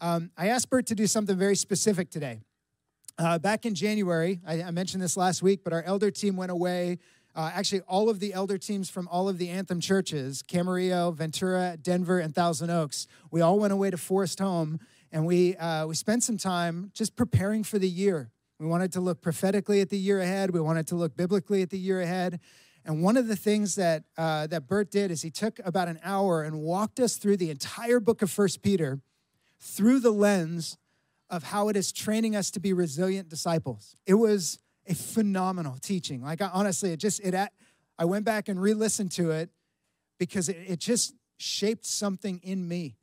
I asked Bert to do something very specific today. Back in January, I mentioned this last week, but our elder team went away. Actually, all of the elder teams from all of the Anthem churches, Camarillo, Ventura, Denver, and Thousand Oaks, we all went away to Forest Home, and we spent some time just preparing for the year. We wanted to look prophetically at the year ahead. We wanted to look biblically at the year ahead. And one of the things that, Bert did is he took about an hour and walked us through the entire book of 1 Peter through the lens of how it is training us to be resilient disciples. It was a phenomenal teaching. Like, honestly, I went back and re-listened to it because it just shaped something in me.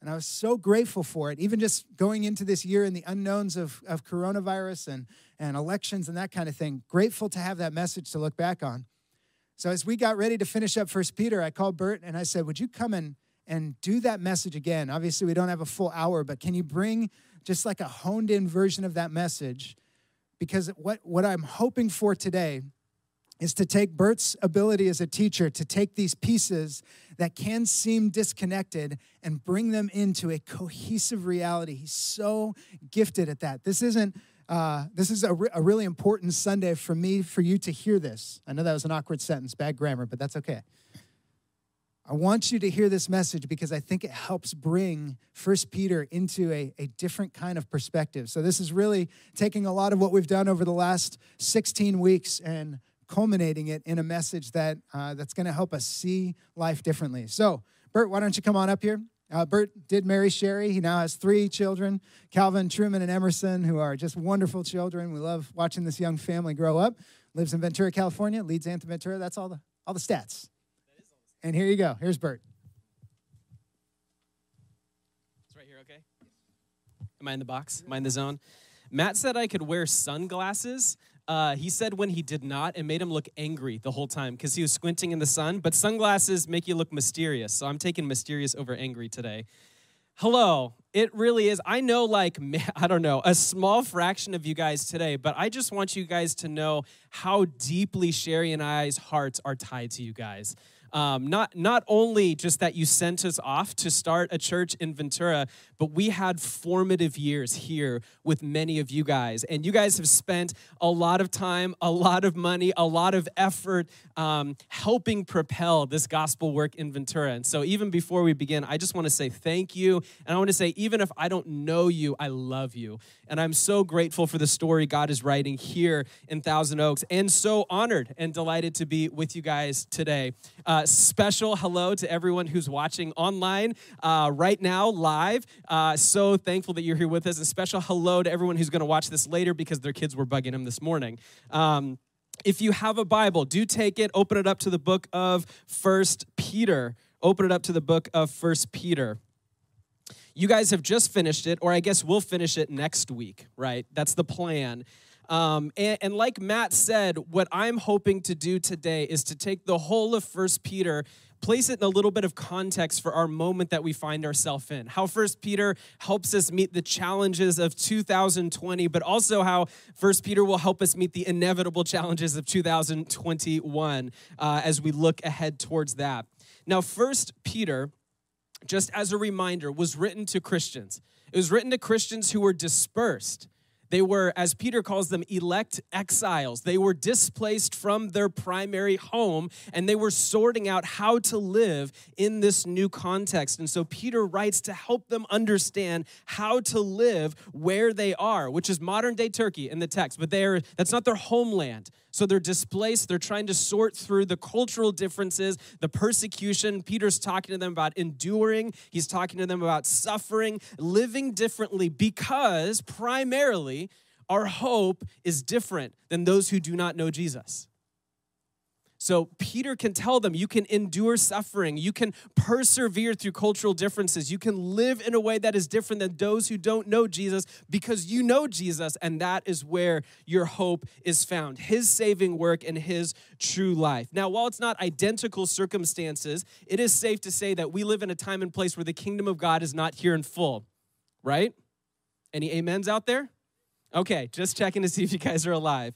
And I was so grateful for it, even just going into this year and the unknowns of coronavirus and elections and that kind of thing. Grateful to have that message to look back on. So as we got ready to finish up 1 Peter, I called Bert and I said, would you come and do that message again? Obviously, we don't have a full hour, but can you bring just like a honed-in version of that message? Because what I'm hoping for today is to take Bert's ability as a teacher to take these pieces that can seem disconnected and bring them into a cohesive reality. He's so gifted at that. This is a really important Sunday for me, for you to hear this. I know that was an awkward sentence, bad grammar, but that's okay. I want you to hear this message because I think it helps bring 1 Peter into a different kind of perspective. So this is really taking a lot of what we've done over the last 16 weeks and culminating it in a message that that's going to help us see life differently. So, Bert, why don't you come on up here? Bert did marry Sherry. He now has 3 children, Calvin, Truman, and Emerson, who are just wonderful children. We love watching this young family grow up. Lives in Ventura, California, leads Anthem Ventura. That's all the stats. That is all the stats. And here you go. Here's Bert. It's right here, okay? Am I in the box? Am I in the zone? Matt said I could wear sunglasses. He said when he did not, it made him look angry the whole time because he was squinting in the sun. But sunglasses make you look mysterious, so I'm taking mysterious over angry today. Hello. It really is. I know, like, I don't know, a small fraction of you guys today, but I just want you guys to know how deeply Sherry and I's hearts are tied to you guys. Not only just that you sent us off to start a church in Ventura, but we had formative years here with many of you guys. And you guys have spent a lot of time, a lot of money, a lot of effort helping propel this gospel work in Ventura. And so even before we begin, I just want to say thank you. And I want to say, even if I don't know you, I love you. And I'm so grateful for the story God is writing here in Thousand Oaks, and so honored and delighted to be with you guys today. Special hello to everyone who's watching online right now, live. So thankful that you're here with us. And special hello to everyone who's going to watch this later because their kids were bugging them this morning. If you have a Bible, do take it. Open it up to the book of 1 Peter. Open it up to the book of 1 Peter. You guys have just finished it, or I guess we'll finish it next week, right? That's the plan. And like Matt said, what I'm hoping to do today is to take the whole of 1 Peter, place it in a little bit of context for our moment that we find ourselves in. How 1 Peter helps us meet the challenges of 2020, but also how 1 Peter will help us meet the inevitable challenges of 2021 as we look ahead towards that. Now, 1 Peter, just as a reminder, was written to Christians. It was written to Christians who were dispersed. They were, as Peter calls them, elect exiles. They were displaced from their primary home, and they were sorting out how to live in this new context. And so Peter writes to help them understand how to live where they are, which is modern-day Turkey in the text, but that's not their homeland. So they're displaced. They're trying to sort through the cultural differences, the persecution. Peter's talking to them about enduring. He's talking to them about suffering, living differently, because primarily our hope is different than those who do not know Jesus. So Peter can tell them, you can endure suffering. You can persevere through cultural differences. You can live in a way that is different than those who don't know Jesus, because you know Jesus, and that is where your hope is found, his saving work and his true life. Now, while it's not identical circumstances, it is safe to say that we live in a time and place where the kingdom of God is not here in full, right? Any amens out there? Okay, just checking to see if you guys are alive.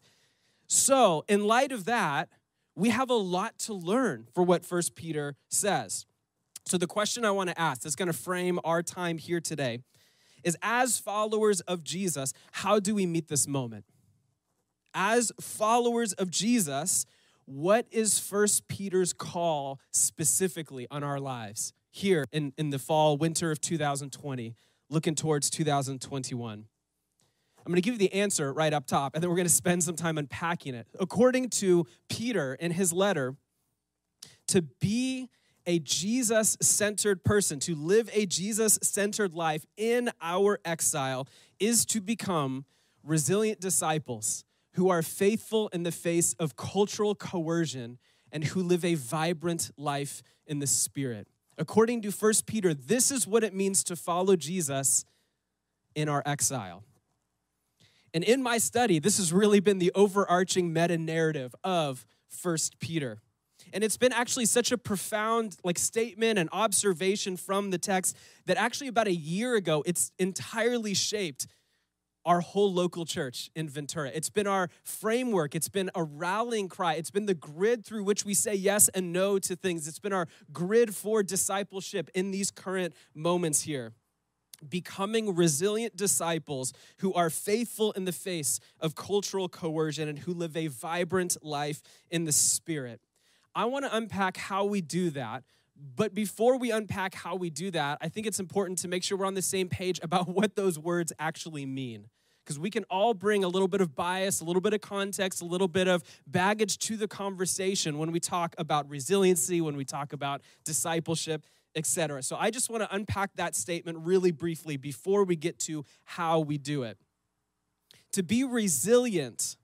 So in light of that, we have a lot to learn for what 1 Peter says. So the question I want to ask that's going to frame our time here today is, as followers of Jesus, how do we meet this moment? As followers of Jesus, what is 1 Peter's call specifically on our lives here in the fall, winter of 2020, looking towards 2021? I'm going to give you the answer right up top, and then we're going to spend some time unpacking it. According to Peter in his letter, to be a Jesus-centered person, to live a Jesus-centered life in our exile, is to become resilient disciples who are faithful in the face of cultural coercion and who live a vibrant life in the Spirit. According to 1 Peter, this is what it means to follow Jesus in our exile. And in my study, this has really been the overarching meta-narrative of 1 Peter. And it's been actually such a profound statement and observation from the text that actually about a year ago, it's entirely shaped our whole local church in Ventura. It's been our framework. It's been a rallying cry. It's been the grid through which we say yes and no to things. It's been our grid for discipleship in these current moments here. Becoming resilient disciples who are faithful in the face of cultural coercion and who live a vibrant life in the Spirit. I want to unpack how we do that. But before we unpack how we do that, I think it's important to make sure we're on the same page about what those words actually mean. Because we can all bring a little bit of bias, a little bit of context, a little bit of baggage to the conversation when we talk about resiliency, when we talk about discipleship, etc. So I just want to unpack that statement really briefly before we get to how we do it. To be resilient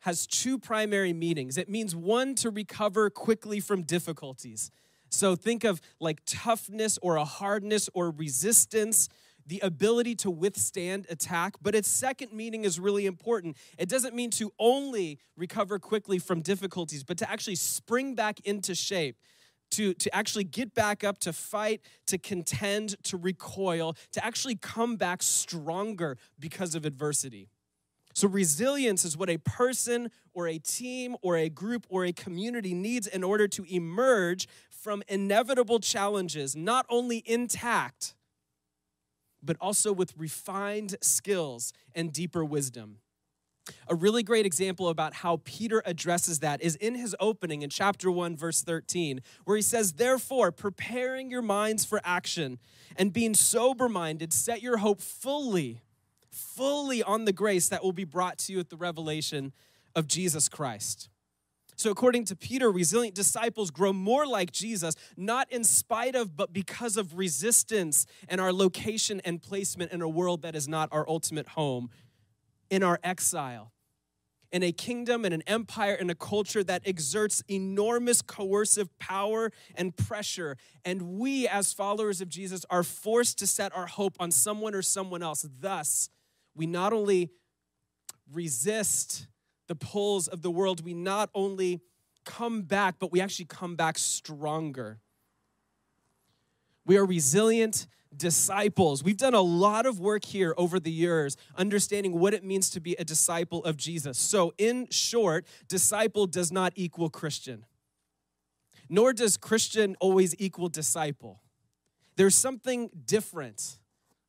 has two primary meanings. It means one, to recover quickly from difficulties. So think of toughness or a hardness or resistance, the ability to withstand attack. But its second meaning is really important. It doesn't mean to only recover quickly from difficulties, but to actually spring back into shape, to actually get back up, to fight, to contend, to recoil, to actually come back stronger because of adversity. So resilience is what a person or a team or a group or a community needs in order to emerge from inevitable challenges, not only intact, but also with refined skills and deeper wisdom. A really great example about how Peter addresses that is in his opening in chapter 1, verse 13, where he says, "Therefore, preparing your minds for action and being sober-minded, set your hope fully on the grace that will be brought to you at the revelation of Jesus Christ." So according to Peter, resilient disciples grow more like Jesus, not in spite of, but because of resistance and our location and placement in a world that is not our ultimate home, in our exile, in a kingdom and an empire and a culture that exerts enormous coercive power and pressure. And we, as followers of Jesus, are forced to set our hope on someone or someone else. Thus, we not only resist the pulls of the world, we not only come back, but we actually come back stronger. We are resilient disciples. We've done a lot of work here over the years, understanding what it means to be a disciple of Jesus. So in short, disciple does not equal Christian, nor does Christian always equal disciple. There's something different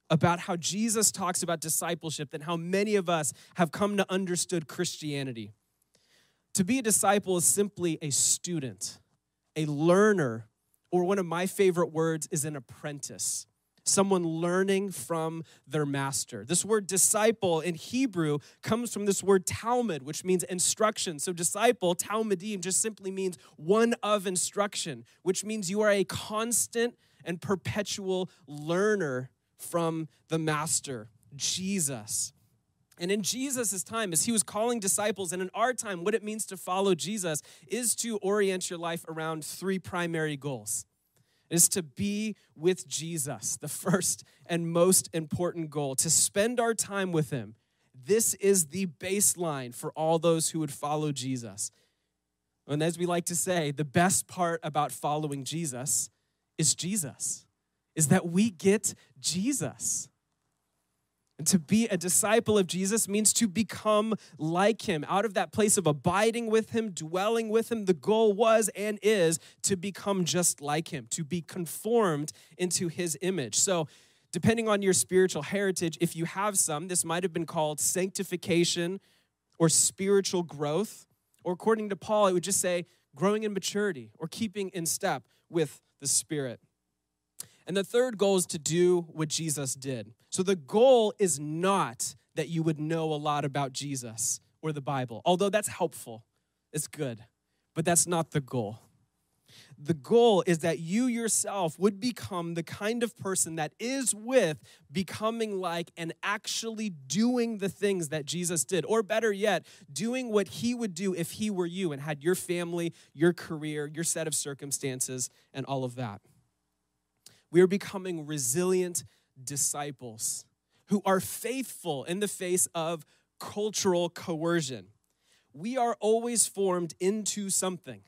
about how Jesus talks about discipleship than how many of us have come to understood Christianity. To be a disciple is simply a student, a learner, or one of my favorite words is an apprentice, someone learning from their master. This word disciple in Hebrew comes from this word Talmud, which means instruction. So disciple, Talmudim, just simply means one of instruction, which means you are a constant and perpetual learner from the master, Jesus. And in Jesus' time, as he was calling disciples, and in our time, what it means to follow Jesus is to orient your life around three primary goals. It is to be with Jesus, the first and most important goal, to spend our time with him. This is the baseline for all those who would follow Jesus. And as we like to say, the best part about following Jesus is Jesus. Is that we get Jesus. And to be a disciple of Jesus means to become like him. Out of that place of abiding with him, dwelling with him, the goal was and is to become just like him, to be conformed into his image. So Depending on your spiritual heritage, if you have some, this might have been called sanctification or spiritual growth. Or according to Paul, it would just say growing in maturity or keeping in step with the Spirit. And the third goal is to do what Jesus did. So the goal is not that you would know a lot about Jesus or the Bible, although that's helpful, it's good, but that's not the goal. The goal is that you yourself would become the kind of person that is with becoming like and actually doing the things that Jesus did, or better yet, doing what he would do if he were you and had your family, your career, your set of circumstances, and all of that. We are becoming resilient disciples who are faithful in the face of cultural coercion. We are always formed into something.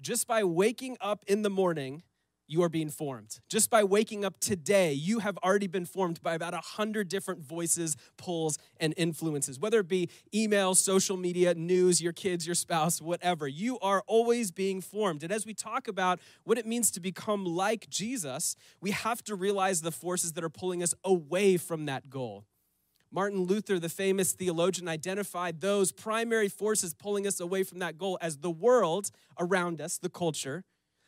Just by waking up in the morning, you are being formed. Just by waking up today, you have already been formed by about 100 different voices, pulls, and influences, whether it be email, social media, news, your kids, your spouse, whatever. You are always being formed. And as we talk about what it means to become like Jesus, we have to realize the forces that are pulling us away from that goal. Martin Luther, the famous theologian, identified those primary forces pulling us away from that goal as the world around us, the culture,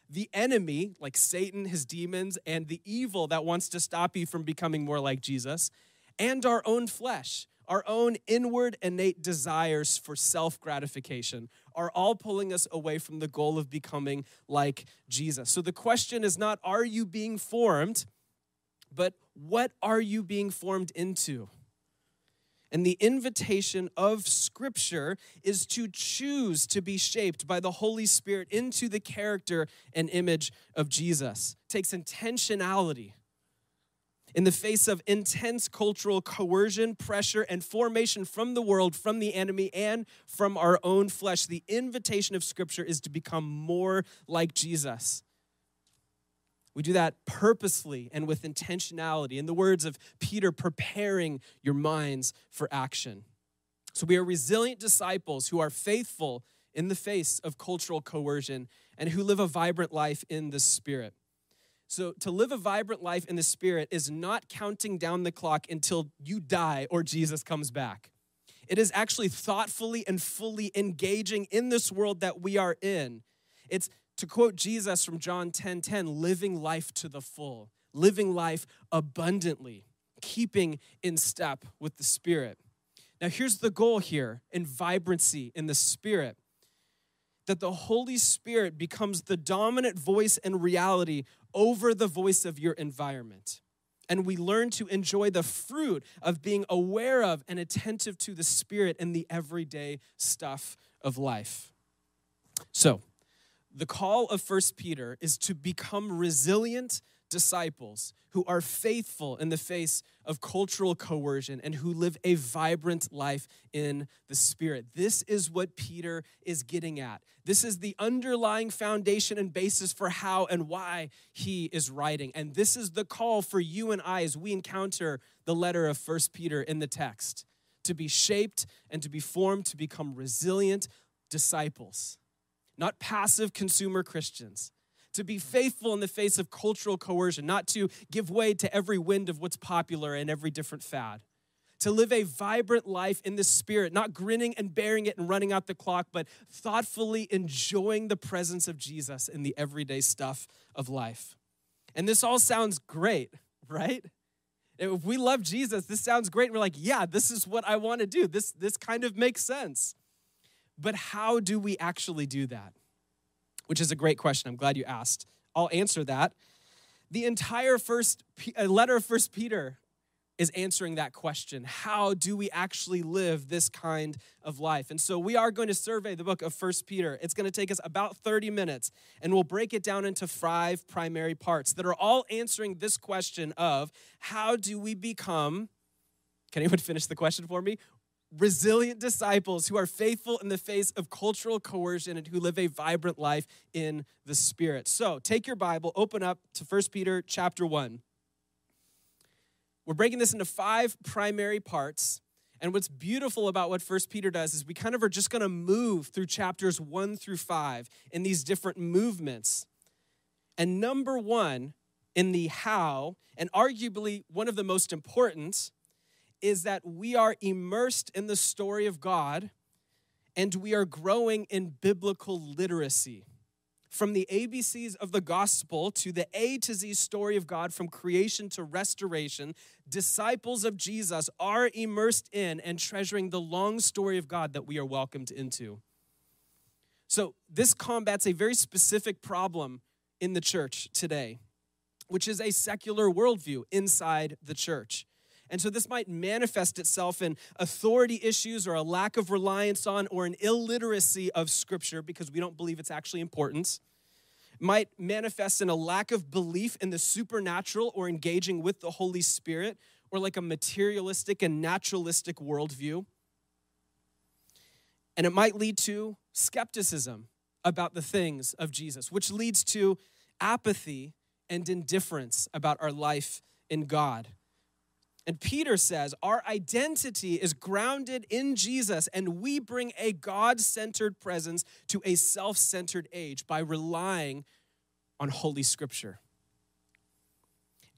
the enemy, like Satan, his demons, and the evil that wants to stop you from becoming more like Jesus, and our own flesh, our own inward innate desires for self-gratification are all pulling us away from the goal of becoming like Jesus. So the question is not, are you being formed, but what are you being formed into? And the invitation of Scripture is to choose to be shaped by the Holy Spirit into the character and image of Jesus. It takes intentionality. In the face of intense cultural coercion, pressure, and formation from the world, from the enemy, and from our own flesh, the invitation of Scripture is to become more like Jesus. We do that purposely and with intentionality. In the words of Peter, preparing your minds for action. So we are resilient disciples who are faithful in the face of cultural coercion and who live a vibrant life in the Spirit. So to live a vibrant life in the Spirit is not counting down the clock until you die or Jesus comes back. It is actually thoughtfully and fully engaging in this world that we are in. It's to quote Jesus from John 10:10, living life to the full, living life abundantly, keeping in step with the Spirit. Now, here's the goal here in vibrancy in the Spirit, that the Holy Spirit becomes the dominant voice and reality over the voice of your environment. And we learn to enjoy the fruit of being aware of and attentive to the Spirit in the everyday stuff of life. So, the call of 1 Peter is to become resilient disciples who are faithful in the face of cultural coercion and who live a vibrant life in the Spirit. This is what Peter is getting at. This is the underlying foundation and basis for how and why he is writing. And this is the call for you and I as we encounter the letter of 1 Peter in the text, to be shaped and to be formed, to become resilient disciples. Not passive consumer Christians, to be faithful in the face of cultural coercion, not to give way to every wind of what's popular and every different fad, to live a vibrant life in the Spirit, not grinning and bearing it and running out the clock, but thoughtfully enjoying the presence of Jesus in the everyday stuff of life. And this all sounds great, right? If we love Jesus, this sounds great. We're like, yeah, this is what I want to do. This kind of makes sense. But how do we actually do that? Which is a great question. I'm glad you asked. I'll answer that. The entire letter of 1 Peter is answering that question. How do we actually live this kind of life? And so we are going to survey the book of 1 Peter. It's going to take us about 30 minutes, and we'll break it down into 5 primary parts that are all answering this question of how do we become, can anyone finish the question for me? Resilient disciples who are faithful in the face of cultural coercion and who live a vibrant life in the Spirit. So take your Bible, open up to 1 Peter chapter 1. We're breaking this into 5 primary parts. And what's beautiful about what 1 Peter does is we kind of are just going to move through chapters 1 through 5 in these different movements. And number 1 in the how, and arguably one of the most important, is that we are immersed in the story of God and we are growing in biblical literacy. From the ABCs of the gospel to the A to Z story of God, from creation to restoration, disciples of Jesus are immersed in and treasuring the long story of God that we are welcomed into. So this combats a very specific problem in the church today, which is a secular worldview inside the church. And so this might manifest itself in authority issues or a lack of reliance on or an illiteracy of Scripture because we don't believe it's actually important. It might manifest in a lack of belief in the supernatural or engaging with the Holy Spirit, or like a materialistic and naturalistic worldview. And it might lead to skepticism about the things of Jesus, which leads to apathy and indifference about our life in God. And Peter says, our identity is grounded in Jesus, and we bring a God-centered presence to a self-centered age by relying on Holy Scripture.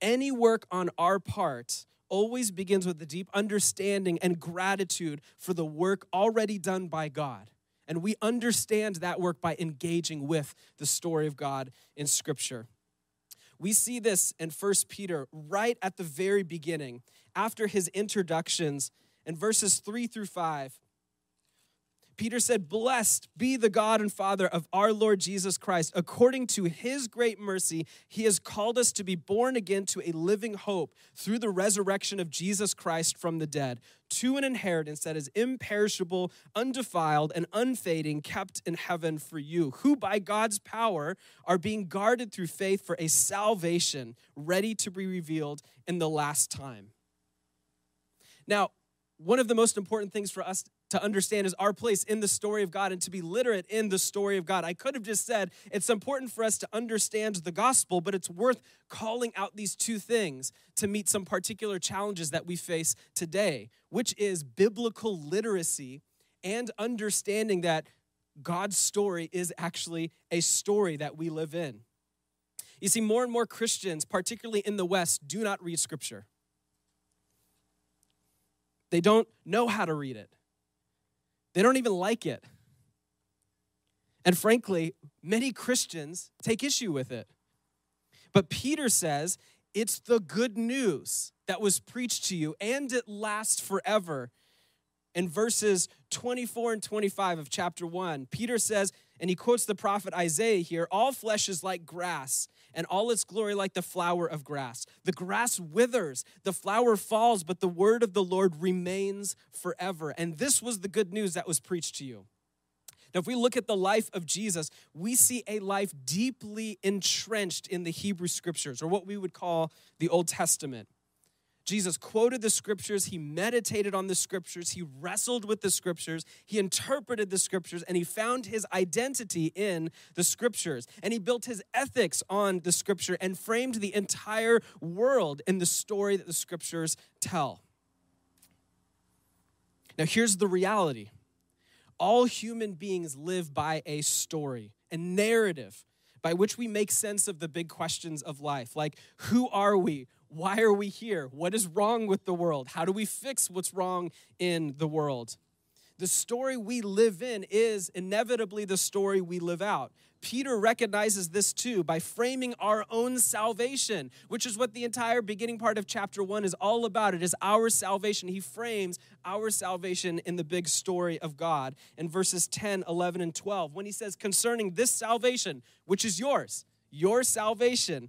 Any work on our part always begins with a deep understanding and gratitude for the work already done by God. And we understand that work by engaging with the story of God in Scripture. We see this in 1 Peter right at the very beginning, after his introductions in verses 3-5. Peter said, "Blessed be the God and Father of our Lord Jesus Christ. According to his great mercy, he has called us to be born again to a living hope through the resurrection of Jesus Christ from the dead, to an inheritance that is imperishable, undefiled, and unfading, kept in heaven for you, who by God's power are being guarded through faith for a salvation ready to be revealed in the last time." Now, one of the most important things for us to understand is our place in the story of God and to be literate in the story of God. I could have just said it's important for us to understand the gospel, but it's worth calling out these two things to meet some particular challenges that we face today, which is biblical literacy and understanding that God's story is actually a story that we live in. You see, more and more Christians, particularly in the West, do not read Scripture. They don't know how to read it. They don't even like it. And frankly, many Christians take issue with it. But Peter says, it's the good news that was preached to you, and it lasts forever. In verses 24 and 25 of chapter 1, Peter says, and he quotes the prophet Isaiah here, "All flesh is like grass, and all its glory like the flower of grass. The grass withers, the flower falls, but the word of the Lord remains forever." And this was the good news that was preached to you. Now, if we look at the life of Jesus, we see a life deeply entrenched in the Hebrew Scriptures, or what we would call the Old Testament. Jesus quoted the Scriptures, he meditated on the Scriptures, he wrestled with the Scriptures, he interpreted the Scriptures, and he found his identity in the Scriptures. And he built his ethics on the Scripture and framed the entire world in the story that the Scriptures tell. Now, here's the reality. All human beings live by a story, a narrative, by which we make sense of the big questions of life, like, who are we? Why are we here? What is wrong with the world? How do we fix what's wrong in the world? The story we live in is inevitably the story we live out. Peter recognizes this too by framing our own salvation, which is what the entire beginning part of chapter 1 is all about. It is our salvation. He frames our salvation in the big story of God in verses 10, 11, and 12, when he says, "Concerning this salvation, which is yours," your salvation,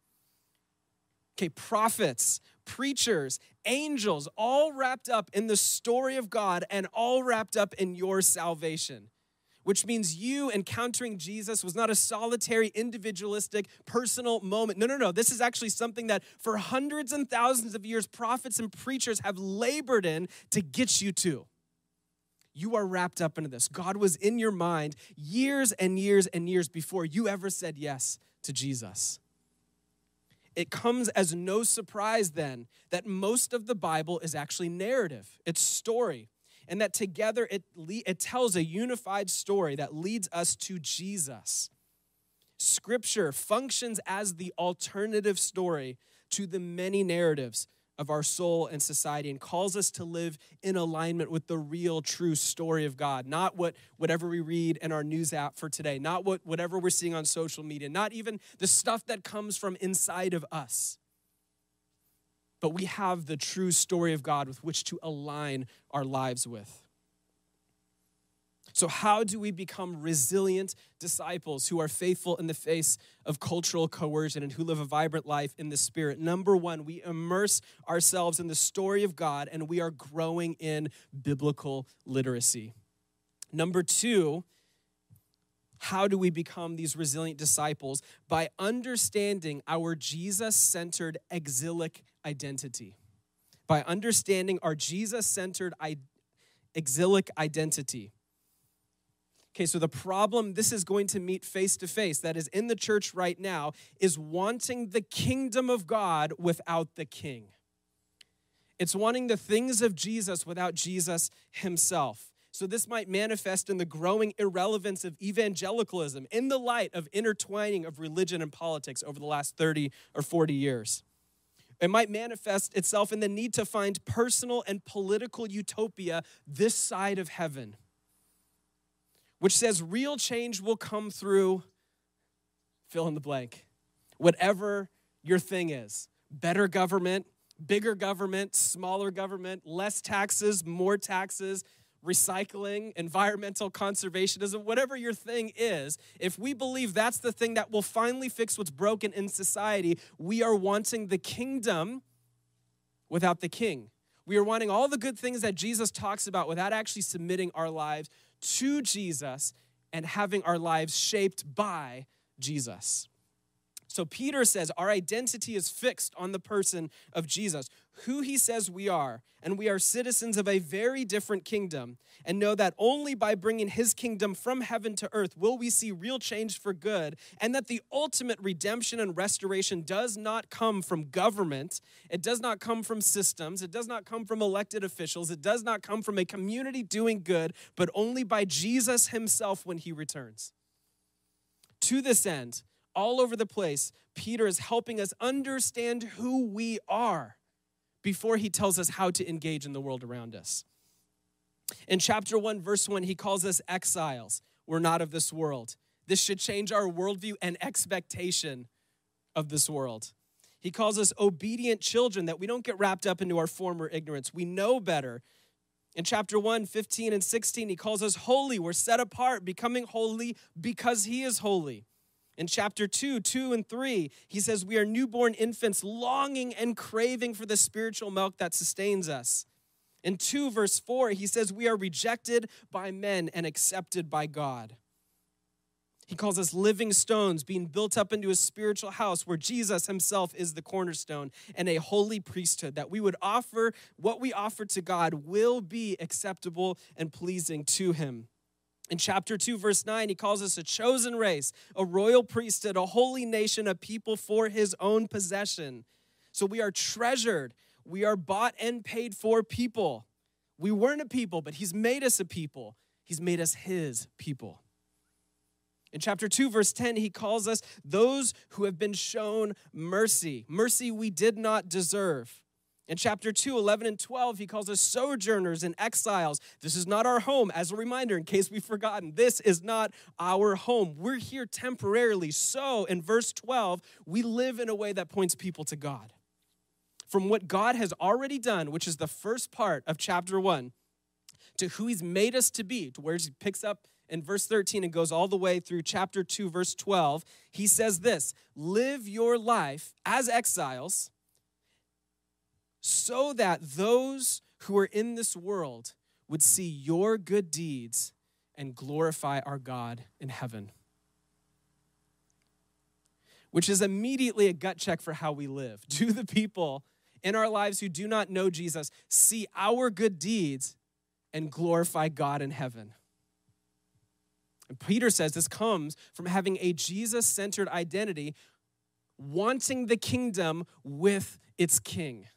Okay, prophets, preachers, angels, all wrapped up in the story of God and all wrapped up in your salvation, which means you encountering Jesus was not a solitary, individualistic, personal moment. No. This is actually something that for hundreds and thousands of years, prophets and preachers have labored in to get you to. You are wrapped up into this. God was in your mind years and years and years before you ever said yes to Jesus. It comes as no surprise then that most of the Bible is actually narrative. It's story. And that together it tells a unified story that leads us to Jesus. Scripture functions as the alternative story to the many narratives of our soul and society and calls us to live in alignment with the real, true story of God, not whatever we read in our news app for today, not whatever we're seeing on social media, not even the stuff that comes from inside of us. But we have the true story of God with which to align our lives with. So how do we become resilient disciples who are faithful in the face of cultural coercion and who live a vibrant life in the Spirit? Number one, we immerse ourselves in the story of God and we are growing in biblical literacy. Number two, how do we become these resilient disciples? By understanding our Jesus-centered exilic identity. By understanding our Jesus-centered exilic identity. Okay, so the problem this is going to meet face to face, that is in the church right now, is wanting the kingdom of God without the king. It's wanting the things of Jesus without Jesus himself. So this might manifest in the growing irrelevance of evangelicalism in the light of intertwining of religion and politics over the last 30 or 40 years. It might manifest itself in the need to find personal and political utopia this side of heaven, which says real change will come through, fill in the blank, whatever your thing is. Better government, bigger government, smaller government, less taxes, more taxes, recycling, environmental conservationism, whatever your thing is. If we believe that's the thing that will finally fix what's broken in society, we are wanting the kingdom without the king. We are wanting all the good things that Jesus talks about without actually submitting our lives to Jesus and having our lives shaped by Jesus. So Peter says our identity is fixed on the person of Jesus, who he says we are, and we are citizens of a very different kingdom, and know that only by bringing his kingdom from heaven to earth will we see real change for good, and that the ultimate redemption and restoration does not come from government, it does not come from systems, it does not come from elected officials, it does not come from a community doing good, but only by Jesus himself when he returns. To this end, all over the place, Peter is helping us understand who we are before he tells us how to engage in the world around us. In chapter 1, verse 1, he calls us exiles. We're not of this world. This should change our worldview and expectation of this world. He calls us obedient children, that we don't get wrapped up into our former ignorance. We know better. In chapter 1, 15 and 16, he calls us holy. We're set apart, becoming holy because he is holy. In chapter 2 and 3, he says we are newborn infants longing and craving for the spiritual milk that sustains us. In 2 verse 4, he says we are rejected by men and accepted by God. He calls us living stones, being built up into a spiritual house where Jesus himself is the cornerstone, and a holy priesthood, that we would offer what we offer to God will be acceptable and pleasing to him. In chapter 2, verse 9, he calls us a chosen race, a royal priesthood, a holy nation, a people for his own possession. So we are treasured. We are bought and paid for people. We weren't a people, but he's made us a people. He's made us his people. In chapter 2, verse 10, he calls us those who have been shown mercy, mercy we did not deserve. In chapter 2, 11 and 12, he calls us sojourners and exiles. This is not our home. As a reminder, in case we've forgotten, this is not our home. We're here temporarily. So in verse 12, we live in a way that points people to God. From what God has already done, which is the first part of chapter 1, to who he's made us to be, to where he picks up in verse 13 and goes all the way through chapter 2, verse 12, he says this: live your life as exiles, so that those who are in this world would see your good deeds and glorify our God in heaven. Which is immediately a gut check for how we live. Do the people in our lives who do not know Jesus see our good deeds and glorify God in heaven? And Peter says this comes from having a Jesus-centered identity, wanting the kingdom with its king.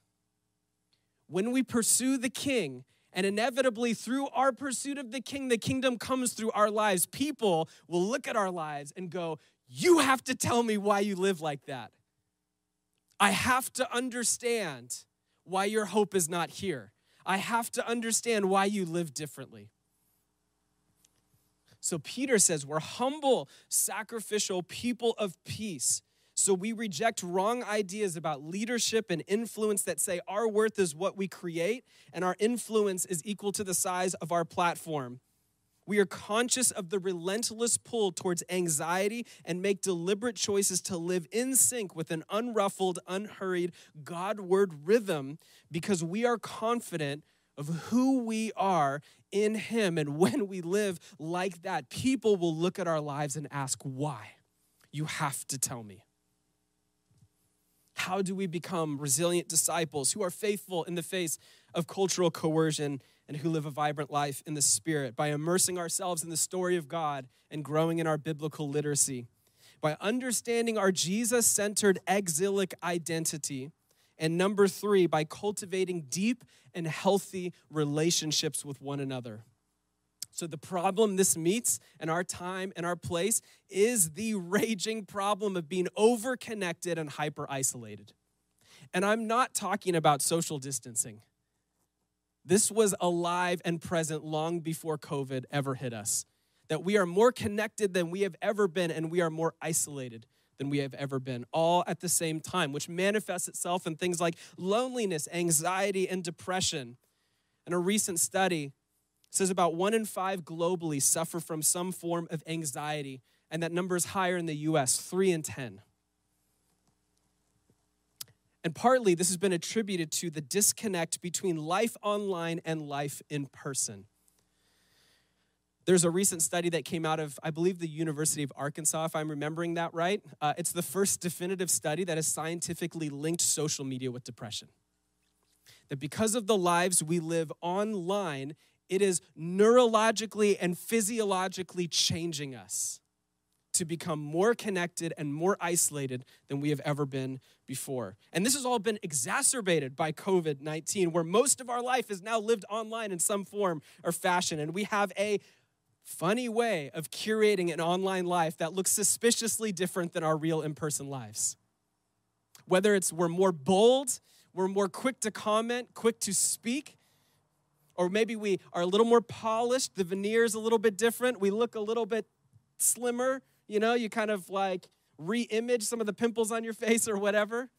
When we pursue the king, and inevitably through our pursuit of the king, the kingdom comes through our lives. People will look at our lives and go, "You have to tell me why you live like that. I have to understand why your hope is not here. I have to understand why you live differently." So Peter says we're humble, sacrificial people of peace. So we reject wrong ideas about leadership and influence that say our worth is what we create and our influence is equal to the size of our platform. We are conscious of the relentless pull towards anxiety and make deliberate choices to live in sync with an unruffled, unhurried, God-word rhythm because we are confident of who we are in him. And when we live like that, people will look at our lives and ask, "Why? You have to tell me." How do we become resilient disciples who are faithful in the face of cultural coercion and who live a vibrant life in the Spirit? By immersing ourselves in the story of God and growing in our biblical literacy. By understanding our Jesus-centered exilic identity. And 3, by cultivating deep and healthy relationships with one another. So the problem this meets in our time and our place is the raging problem of being overconnected and hyper-isolated. And I'm not talking about social distancing. This was alive and present long before COVID ever hit us, that we are more connected than we have ever been, and we are more isolated than we have ever been, all at the same time, which manifests itself in things like loneliness, anxiety, and depression. In a recent study, it says about 1 in 5 globally suffer from some form of anxiety, and that number is higher in the U.S., 3 in 10. And partly this has been attributed to the disconnect between life online and life in person. There's a recent study that came out of, I believe, the University of Arkansas, if I'm remembering that right. It's the first definitive study that has scientifically linked social media with depression. That because of the lives we live online, it is neurologically and physiologically changing us to become more connected and more isolated than we have ever been before. And this has all been exacerbated by COVID-19, where most of our life is now lived online in some form or fashion. And we have a funny way of curating an online life that looks suspiciously different than our real in-person lives. Whether it's we're more bold, we're more quick to comment, quick to speak, or maybe we are a little more polished, the veneer's a little bit different, we look a little bit slimmer, you know, you kind of like re-image some of the pimples on your face or whatever.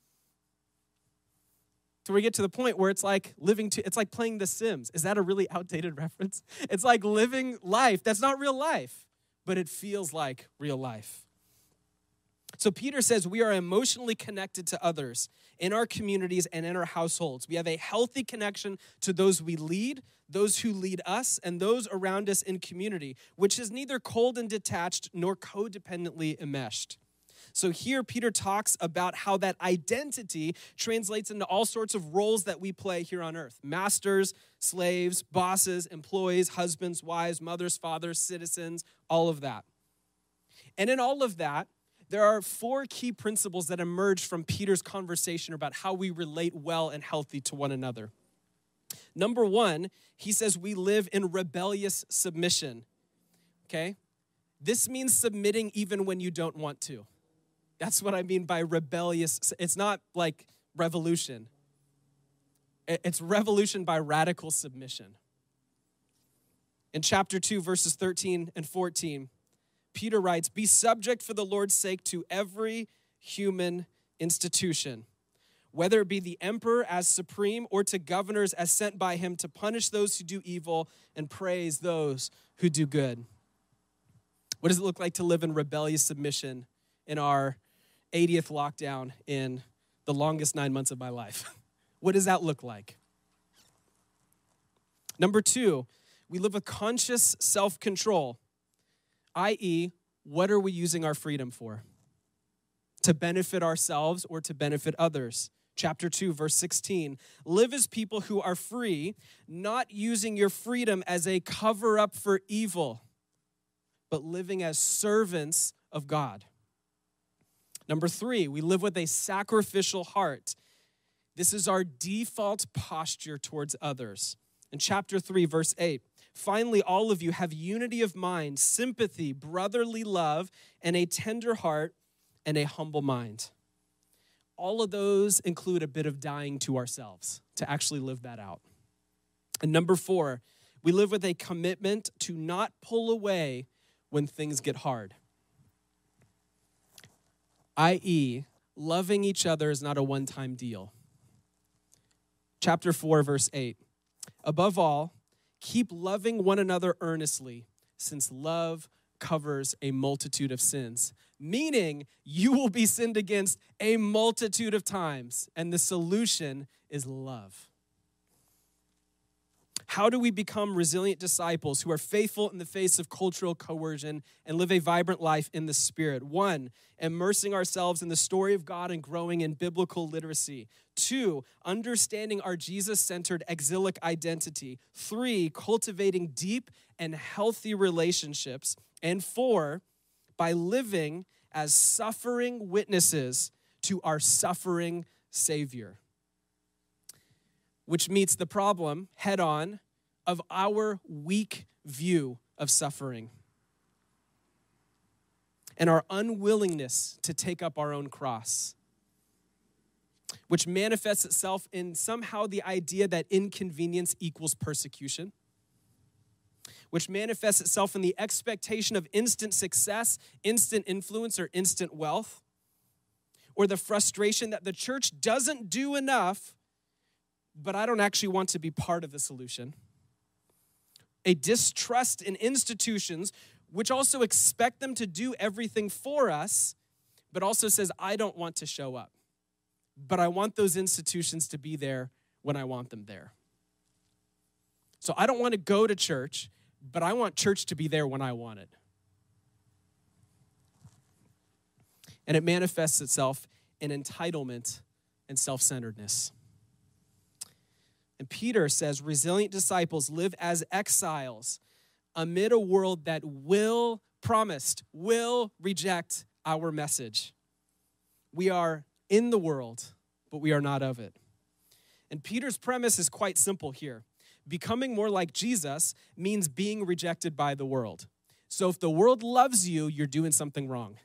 Till we get to the point where it's like it's like playing The Sims. Is that a really outdated reference? It's like living life that's not real life, but it feels like real life. So Peter says we are emotionally connected to others in our communities and in our households. We have a healthy connection to those we lead, those who lead us, and those around us in community, which is neither cold and detached nor codependently enmeshed. So here Peter talks about how that identity translates into all sorts of roles that we play here on earth. Masters, slaves, bosses, employees, husbands, wives, mothers, fathers, citizens, all of that. And in all of that, there are 4 key principles that emerge from Peter's conversation about how we relate well and healthy to one another. 1, he says we live in rebellious submission, okay? This means submitting even when you don't want to. That's what I mean by rebellious. It's not like revolution. It's revolution by radical submission. In chapter 2, verses 13 and 14, Peter writes, "Be subject for the Lord's sake to every human institution, whether it be the emperor as supreme or to governors as sent by him to punish those who do evil and praise those who do good." What does it look like to live in rebellious submission in our 80th lockdown in the longest 9 months of my life? What does that look like? 2, We live with conscious self-control, i.e., what are we using our freedom for? To benefit ourselves or to benefit others. Chapter 2, verse 16, live as people who are free, not using your freedom as a cover-up for evil, but living as servants of God. Number 3, we live with a sacrificial heart. This is our default posture towards others. In chapter 3, verse 8, finally, all of you have unity of mind, sympathy, brotherly love, and a tender heart and a humble mind. All of those include a bit of dying to ourselves to actually live that out. And number 4, we live with a commitment to not pull away when things get hard. I.e., loving each other is not a one-time deal. Chapter 4, verse 8. Above all, keep loving one another earnestly, since love covers a multitude of sins. Meaning, you will be sinned against a multitude of times, and the solution is love. How do we become resilient disciples who are faithful in the face of cultural coercion and live a vibrant life in the Spirit? 1, immersing ourselves in the story of God and growing in biblical literacy. 2, understanding our Jesus-centered exilic identity. 3, cultivating deep and healthy relationships. And 4, by living as suffering witnesses to our suffering Savior, which meets the problem head on of our weak view of suffering and our unwillingness to take up our own cross, which manifests itself in somehow the idea that inconvenience equals persecution, which manifests itself in the expectation of instant success, instant influence, or instant wealth, or the frustration that the church doesn't do enough, but I don't actually want to be part of the solution. A distrust in institutions, which also expect them to do everything for us, but also says, I don't want to show up, but I want those institutions to be there when I want them there. So I don't want to go to church, but I want church to be there when I want it. And it manifests itself in entitlement and self-centeredness. And Peter says, resilient disciples live as exiles amid a world that will reject our message. We are in the world, but we are not of it. And Peter's premise is quite simple here. Becoming more like Jesus means being rejected by the world. So if the world loves you, you're doing something wrong.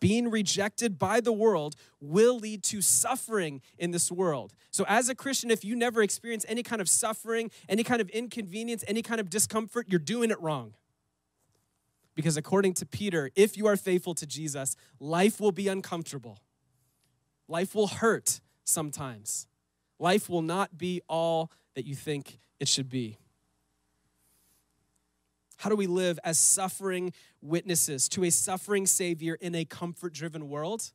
Being rejected by the world will lead to suffering in this world. So as a Christian, if you never experience any kind of suffering, any kind of inconvenience, any kind of discomfort, you're doing it wrong. Because according to Peter, if you are faithful to Jesus, life will be uncomfortable. Life will hurt sometimes. Life will not be all that you think it should be. How do we live as suffering witnesses to a suffering Savior in a comfort-driven world?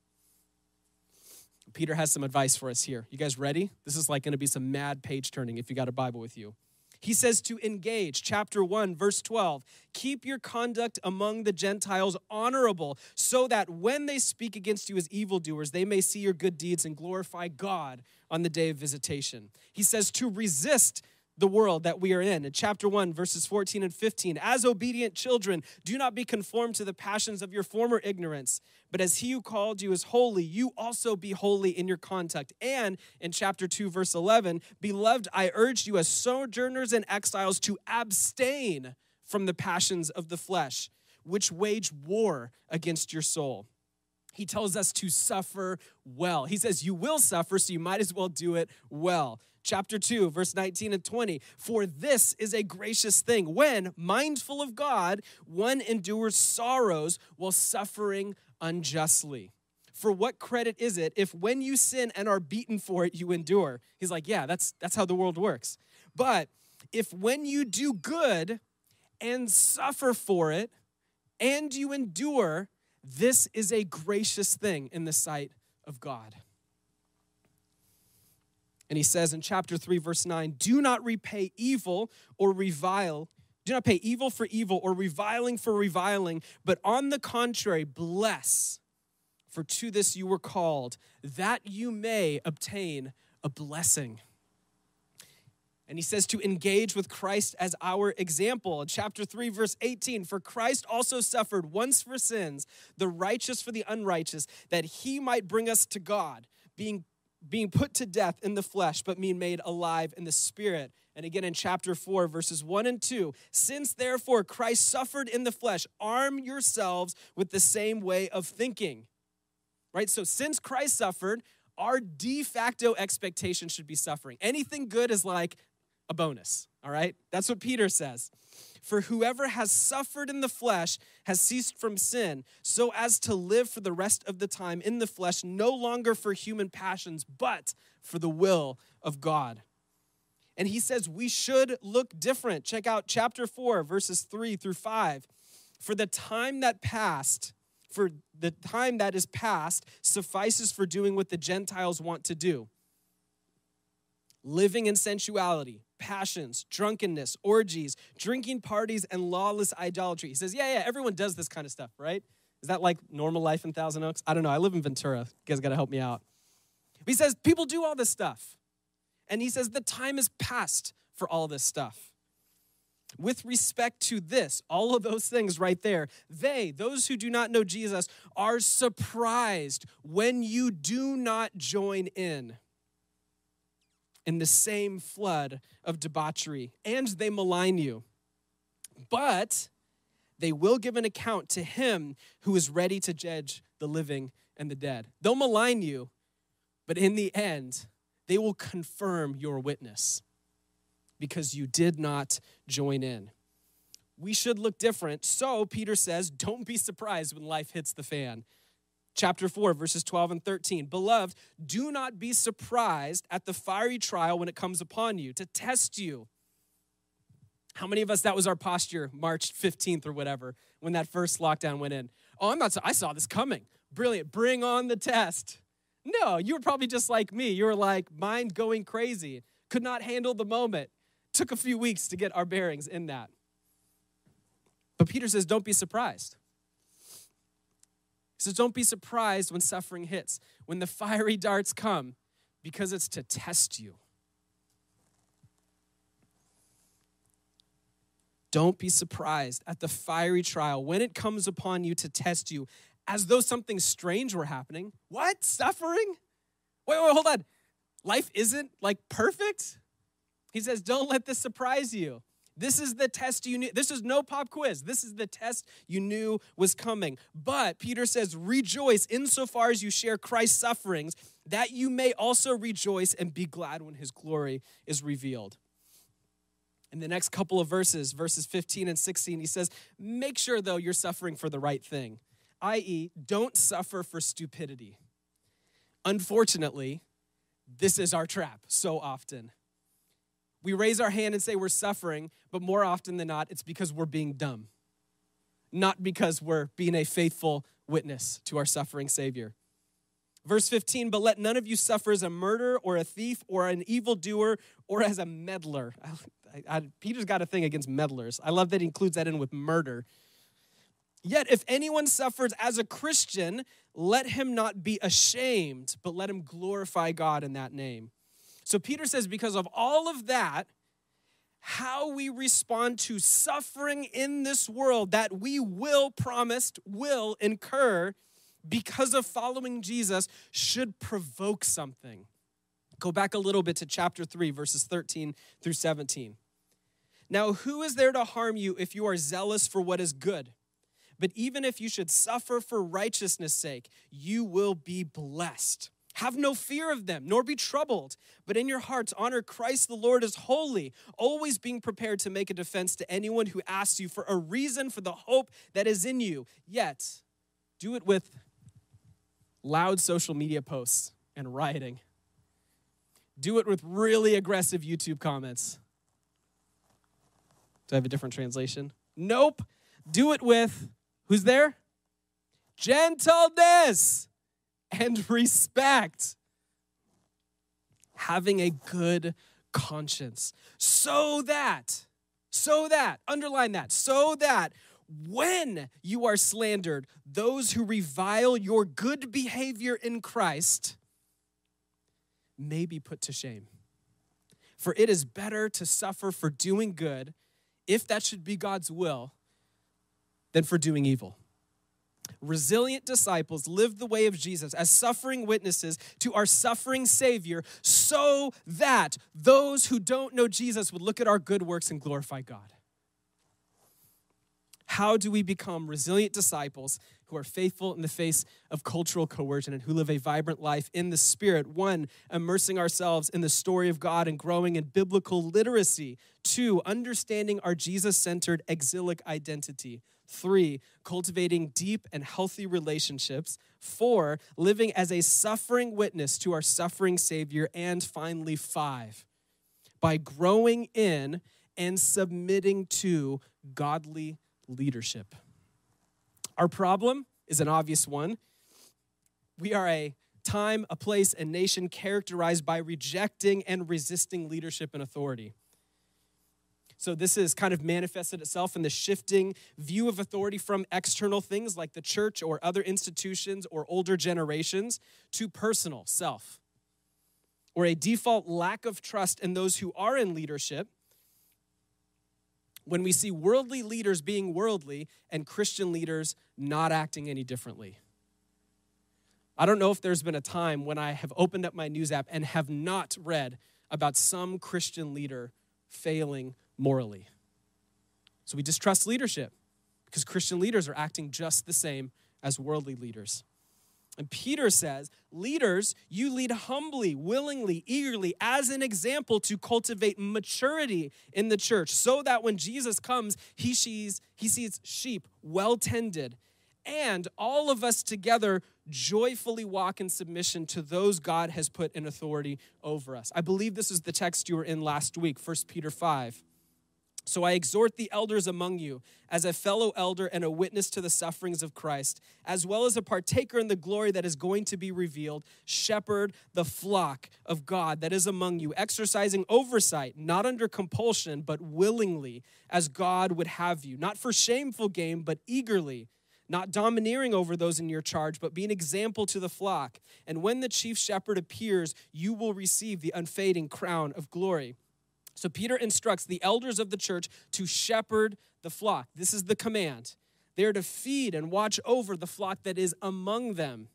Peter has some advice for us here. You guys ready? This is like going to be some mad page turning if you got a Bible with you. He says to engage, chapter 1, verse 12, keep your conduct among the Gentiles honorable so that when they speak against you as evildoers, they may see your good deeds and glorify God on the day of visitation. He says to resist the world that we are in chapter 1, verses 14 and 15, as obedient children, do not be conformed to the passions of your former ignorance, but as he who called you is holy, you also be holy in your conduct. And in chapter 2, verse 11, beloved, I urge you as sojourners and exiles to abstain from the passions of the flesh, which wage war against your soul. He tells us to suffer well. He says, you will suffer, so you might as well do it well. Chapter 2, verse 19 and 20, for this is a gracious thing when, mindful of God, one endures sorrows while suffering unjustly. For what credit is it if when you sin and are beaten for it, you endure? He's like, yeah, that's how the world works. But if when you do good and suffer for it and you endure, this is a gracious thing in the sight of God. And he says in chapter 3, verse 9, do not pay evil for evil or reviling for reviling, but on the contrary, bless, for to this you were called, that you may obtain a blessing. And he says to engage with Christ as our example. In chapter 3, verse 18, for Christ also suffered once for sins, the righteous for the unrighteous, that he might bring us to God, being put to death in the flesh, but being made alive in the spirit. And again in chapter 4, verses 1 and 2, since therefore Christ suffered in the flesh, arm yourselves with the same way of thinking. Right? So since Christ suffered, our de facto expectation should be suffering. Anything good is like a bonus, all right? That's what Peter says. For whoever has suffered in the flesh has ceased from sin, so as to live for the rest of the time in the flesh, no longer for human passions, but for the will of God. And he says we should look different. Check out chapter 4, verses 3 through 5. For the time that is past suffices for doing what the Gentiles want to do. Living in sensuality, passions, drunkenness, orgies, drinking parties, and lawless idolatry. He says, yeah, everyone does this kind of stuff, right? Is that like normal life in Thousand Oaks? I don't know. I live in Ventura. You guys got to help me out. But he says, people do all this stuff. And he says, the time is past for all this stuff. With respect to this, all of those things right there, those who do not know Jesus, are surprised when you do not join in the same flood of debauchery, and they malign you. But they will give an account to him who is ready to judge the living and the dead. They'll malign you, but in the end, they will confirm your witness, because you did not join in. We should look different. So Peter says, don't be surprised when life hits the fan. Chapter 4, verses 12 and 13. Beloved, do not be surprised at the fiery trial when it comes upon you to test you. How many of us, that was our posture March 15th or whatever, when that first lockdown went in? Oh, I saw this coming. Brilliant. Bring on the test. No, you were probably just like me. You were like, mind going crazy. Could not handle the moment. Took a few weeks to get our bearings in that. But Peter says, don't be surprised. He says, don't be surprised when suffering hits, when the fiery darts come, because it's to test you. Don't be surprised at the fiery trial when it comes upon you to test you, as though something strange were happening. What? Suffering? Wait, hold on. Life isn't like perfect? He says, don't let this surprise you. This is the test you knew. This is no pop quiz. This is the test you knew was coming. But Peter says, rejoice insofar as you share Christ's sufferings, that you may also rejoice and be glad when his glory is revealed. In the next couple of verses, verses 15 and 16, he says, make sure, though, you're suffering for the right thing, i.e., don't suffer for stupidity. Unfortunately, this is our trap so often. We raise our hand and say we're suffering, but more often than not, it's because we're being dumb, not because we're being a faithful witness to our suffering Savior. Verse 15, but let none of you suffer as a murderer or a thief or an evildoer or as a meddler. Peter's got a thing against meddlers. I love that he includes that in with murder. Yet if anyone suffers as a Christian, let him not be ashamed, but let him glorify God in that name. So Peter says, because of all of that, how we respond to suffering in this world that we will incur because of following Jesus should provoke something. Go back a little bit to chapter 3, verses 13 through 17. Now, who is there to harm you if you are zealous for what is good? But even if you should suffer for righteousness' sake, you will be blessed. Have no fear of them, nor be troubled, but in your hearts honor Christ the Lord as holy, always being prepared to make a defense to anyone who asks you for a reason for the hope that is in you. Yet, do it with loud social media posts and rioting. Do it with really aggressive YouTube comments. Do I have a different translation? Nope. Do it with, who's there? Gentleness and respect. having a good conscience, so that, underline that, so that when you are slandered, those who revile your good behavior in Christ may be put to shame. For it is better to suffer for doing good, if that should be God's will, than for doing evil. Resilient disciples live the way of Jesus as suffering witnesses to our suffering Savior, so that those who don't know Jesus would look at our good works and glorify God. How do we become resilient disciples who are faithful in the face of cultural coercion and who live a vibrant life in the Spirit? 1, immersing ourselves in the story of God and growing in biblical literacy. 2, understanding our Jesus-centered exilic identity. 3, cultivating deep and healthy relationships. 4, living as a suffering witness to our suffering Savior. And finally, 5, by growing in and submitting to godly leadership. Our problem is an obvious one. We are a time, a place, a nation characterized by rejecting and resisting leadership and authority. So this has kind of manifested itself in the shifting view of authority from external things like the church or other institutions or older generations to personal self, or a default lack of trust in those who are in leadership when we see worldly leaders being worldly and Christian leaders not acting any differently. I don't know if there's been a time when I have opened up my news app and have not read about some Christian leader failing morally. So we distrust leadership because Christian leaders are acting just the same as worldly leaders. And Peter says, leaders, you lead humbly, willingly, eagerly, as an example to cultivate maturity in the church, so that when Jesus comes, he sees sheep well tended, and all of us together joyfully walk in submission to those God has put in authority over us. I believe this is the text you were in last week, 1 Peter 5. So I exhort the elders among you as a fellow elder and a witness to the sufferings of Christ, as well as a partaker in the glory that is going to be revealed. Shepherd the flock of God that is among you, exercising oversight, not under compulsion, but willingly, as God would have you, not for shameful gain, but eagerly, not domineering over those in your charge, but be an example to the flock. And when the chief shepherd appears, you will receive the unfading crown of glory. So Peter instructs the elders of the church to shepherd the flock. This is the command. They are to feed and watch over the flock that is among them.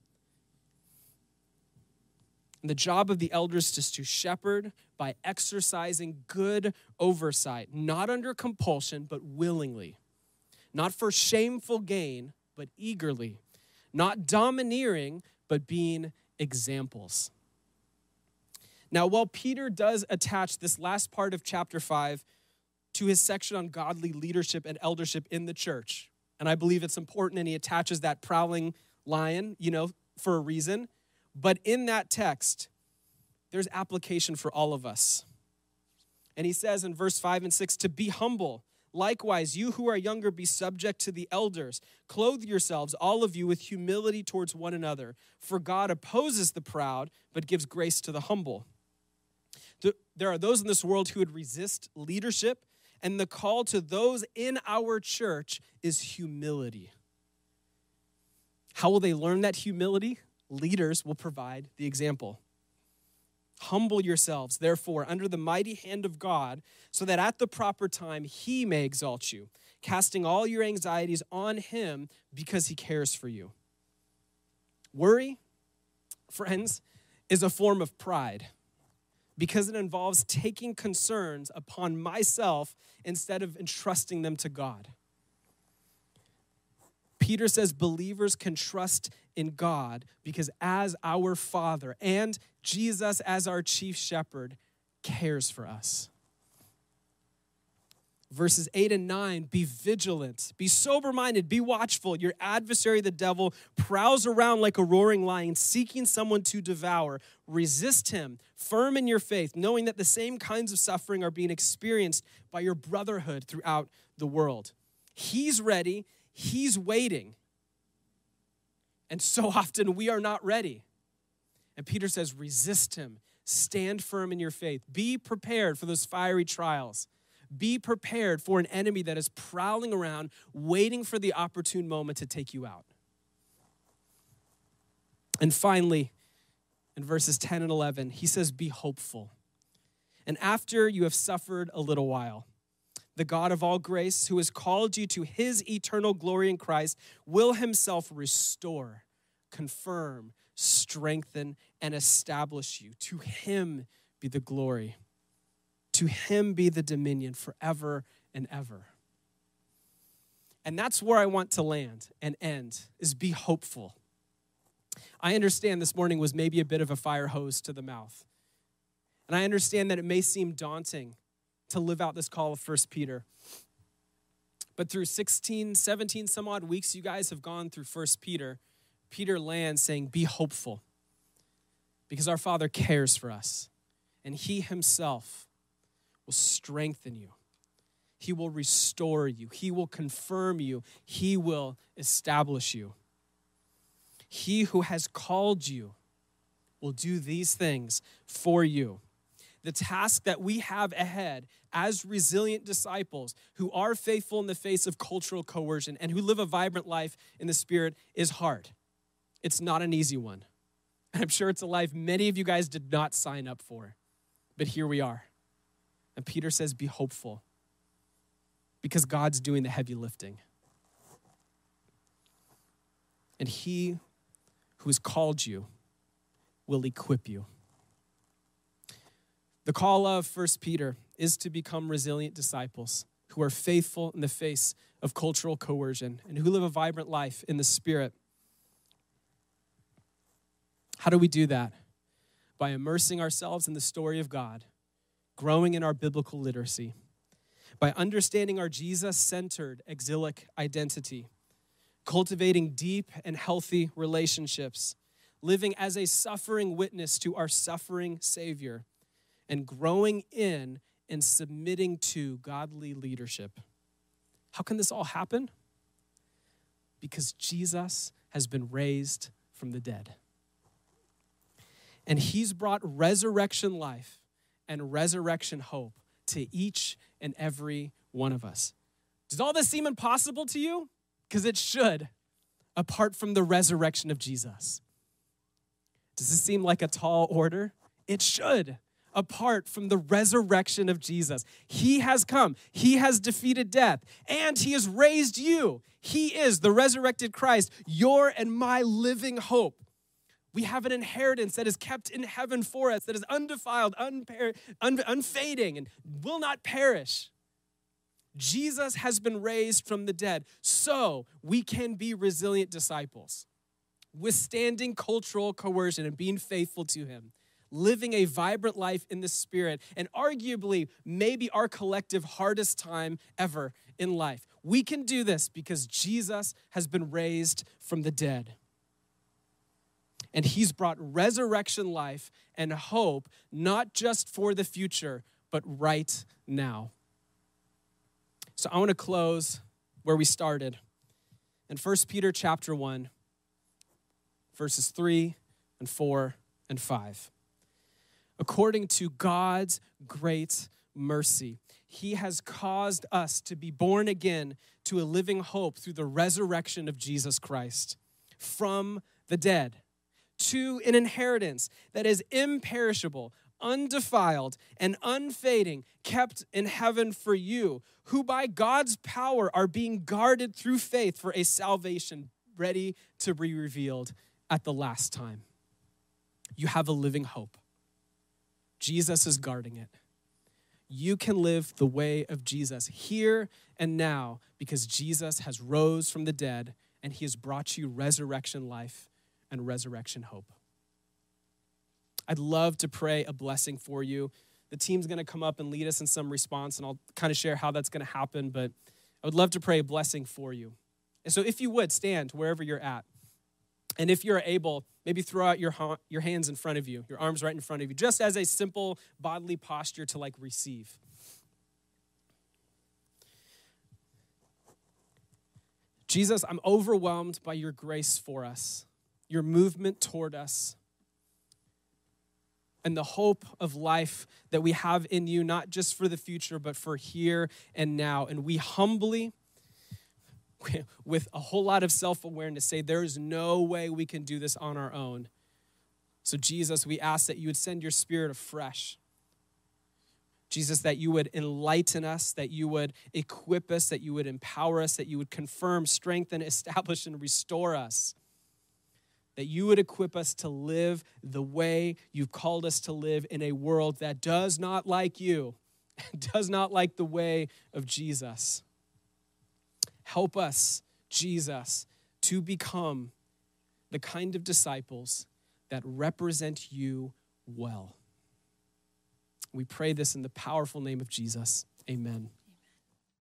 And the job of the elders is to shepherd by exercising good oversight, not under compulsion, but willingly, not for shameful gain, but eagerly, not domineering, but being examples. Now, while Peter does attach this last part of chapter 5 to his section on godly leadership and eldership in the church, and I believe it's important, and he attaches that prowling lion, for a reason, but in that text, there's application for all of us. And he says in verse 5 and 6, to be humble. Likewise, you who are younger, be subject to the elders. Clothe yourselves, all of you, with humility towards one another. For God opposes the proud, but gives grace to the humble. There are those in this world who would resist leadership, and the call to those in our church is humility. How will they learn that humility? Leaders will provide the example. Humble yourselves, therefore, under the mighty hand of God, so that at the proper time he may exalt you, casting all your anxieties on him because he cares for you. Worry, friends, is a form of pride, because it involves taking concerns upon myself instead of entrusting them to God. Peter says believers can trust in God because as our Father and Jesus as our chief shepherd cares for us. Verses 8 and 9, be vigilant, be sober-minded, be watchful. Your adversary, the devil, prowls around like a roaring lion, seeking someone to devour. Resist him, firm in your faith, knowing that the same kinds of suffering are being experienced by your brotherhood throughout the world. He's ready, he's waiting. And so often we are not ready. And Peter says, resist him, Stand firm in your faith. Be prepared for those fiery trials. Be prepared for an enemy that is prowling around, waiting for the opportune moment to take you out. And finally, in verses 10 and 11, he says, be hopeful. And after you have suffered a little while, the God of all grace, who has called you to his eternal glory in Christ, will himself restore, confirm, strengthen, and establish you. To him be the glory. To him be the dominion forever and ever. And that's where I want to land and end, is be hopeful. I understand this morning was maybe a bit of a fire hose to the mouth. And I understand that it may seem daunting to live out this call of 1 Peter. But through 16, 17 some odd weeks, you guys have gone through 1 Peter. Peter lands saying, be hopeful, because our Father cares for us, and he himself will strengthen you. He will restore you. He will confirm you. He will establish you. He who has called you will do these things for you. The task that we have ahead as resilient disciples who are faithful in the face of cultural coercion and who live a vibrant life in the Spirit is hard. It's not an easy one. I'm sure it's a life many of you guys did not sign up for, but here we are. And Peter says, be hopeful, because God's doing the heavy lifting. And he who has called you will equip you. The call of 1 Peter is to become resilient disciples who are faithful in the face of cultural coercion and who live a vibrant life in the Spirit. How do we do that? By immersing ourselves in the story of God, growing in our biblical literacy, by understanding our Jesus-centered exilic identity, cultivating deep and healthy relationships, living as a suffering witness to our suffering Savior, and growing in and submitting to godly leadership. How can this all happen? Because Jesus has been raised from the dead. And he's brought resurrection life and resurrection hope to each and every one of us. Does all this seem impossible to you? Because it should, apart from the resurrection of Jesus. Does this seem like a tall order? It should, apart from the resurrection of Jesus. He has come. He has defeated death. And he has raised you. He is the resurrected Christ, your and my living hope. We have an inheritance that is kept in heaven for us, that is undefiled, unfading, and will not perish. Jesus has been raised from the dead, so we can be resilient disciples, withstanding cultural coercion and being faithful to him, living a vibrant life in the Spirit, and arguably maybe our collective hardest time ever in life. We can do this because Jesus has been raised from the dead. And he's brought resurrection life and hope, not just for the future, but right now. So I want to close where we started. In 1 Peter chapter 1, verses 3 and 4 and 5. According to God's great mercy, he has caused us to be born again to a living hope through the resurrection of Jesus Christ from the dead, to an inheritance that is imperishable, undefiled, and unfading, kept in heaven for you, who by God's power are being guarded through faith for a salvation ready to be revealed at the last time. You have a living hope. Jesus is guarding it. You can live the way of Jesus here and now, because Jesus has rose from the dead and he has brought you resurrection life and resurrection hope. I'd love to pray a blessing for you. The team's gonna come up and lead us in some response, and I'll kind of share how that's gonna happen, but I would love to pray a blessing for you. And so if you would, stand wherever you're at. And if you're able, maybe throw out your hands in front of you, your arms right in front of you, just as a simple bodily posture to like receive. Jesus, I'm overwhelmed by your grace for us, your movement toward us. and the hope of life that we have in you, not just for the future, but for here and now. And we humbly, with a whole lot of self-awareness, say there is no way we can do this on our own. So Jesus, we ask that you would send your Spirit afresh. Jesus, that you would enlighten us, that you would equip us, that you would empower us, that you would confirm, strengthen, establish, and restore us. That you would equip us to live the way you've called us to live in a world that does not like you, does not like the way of Jesus. Help us, Jesus, to become the kind of disciples that represent you well. We pray this in the powerful name of Jesus. Amen.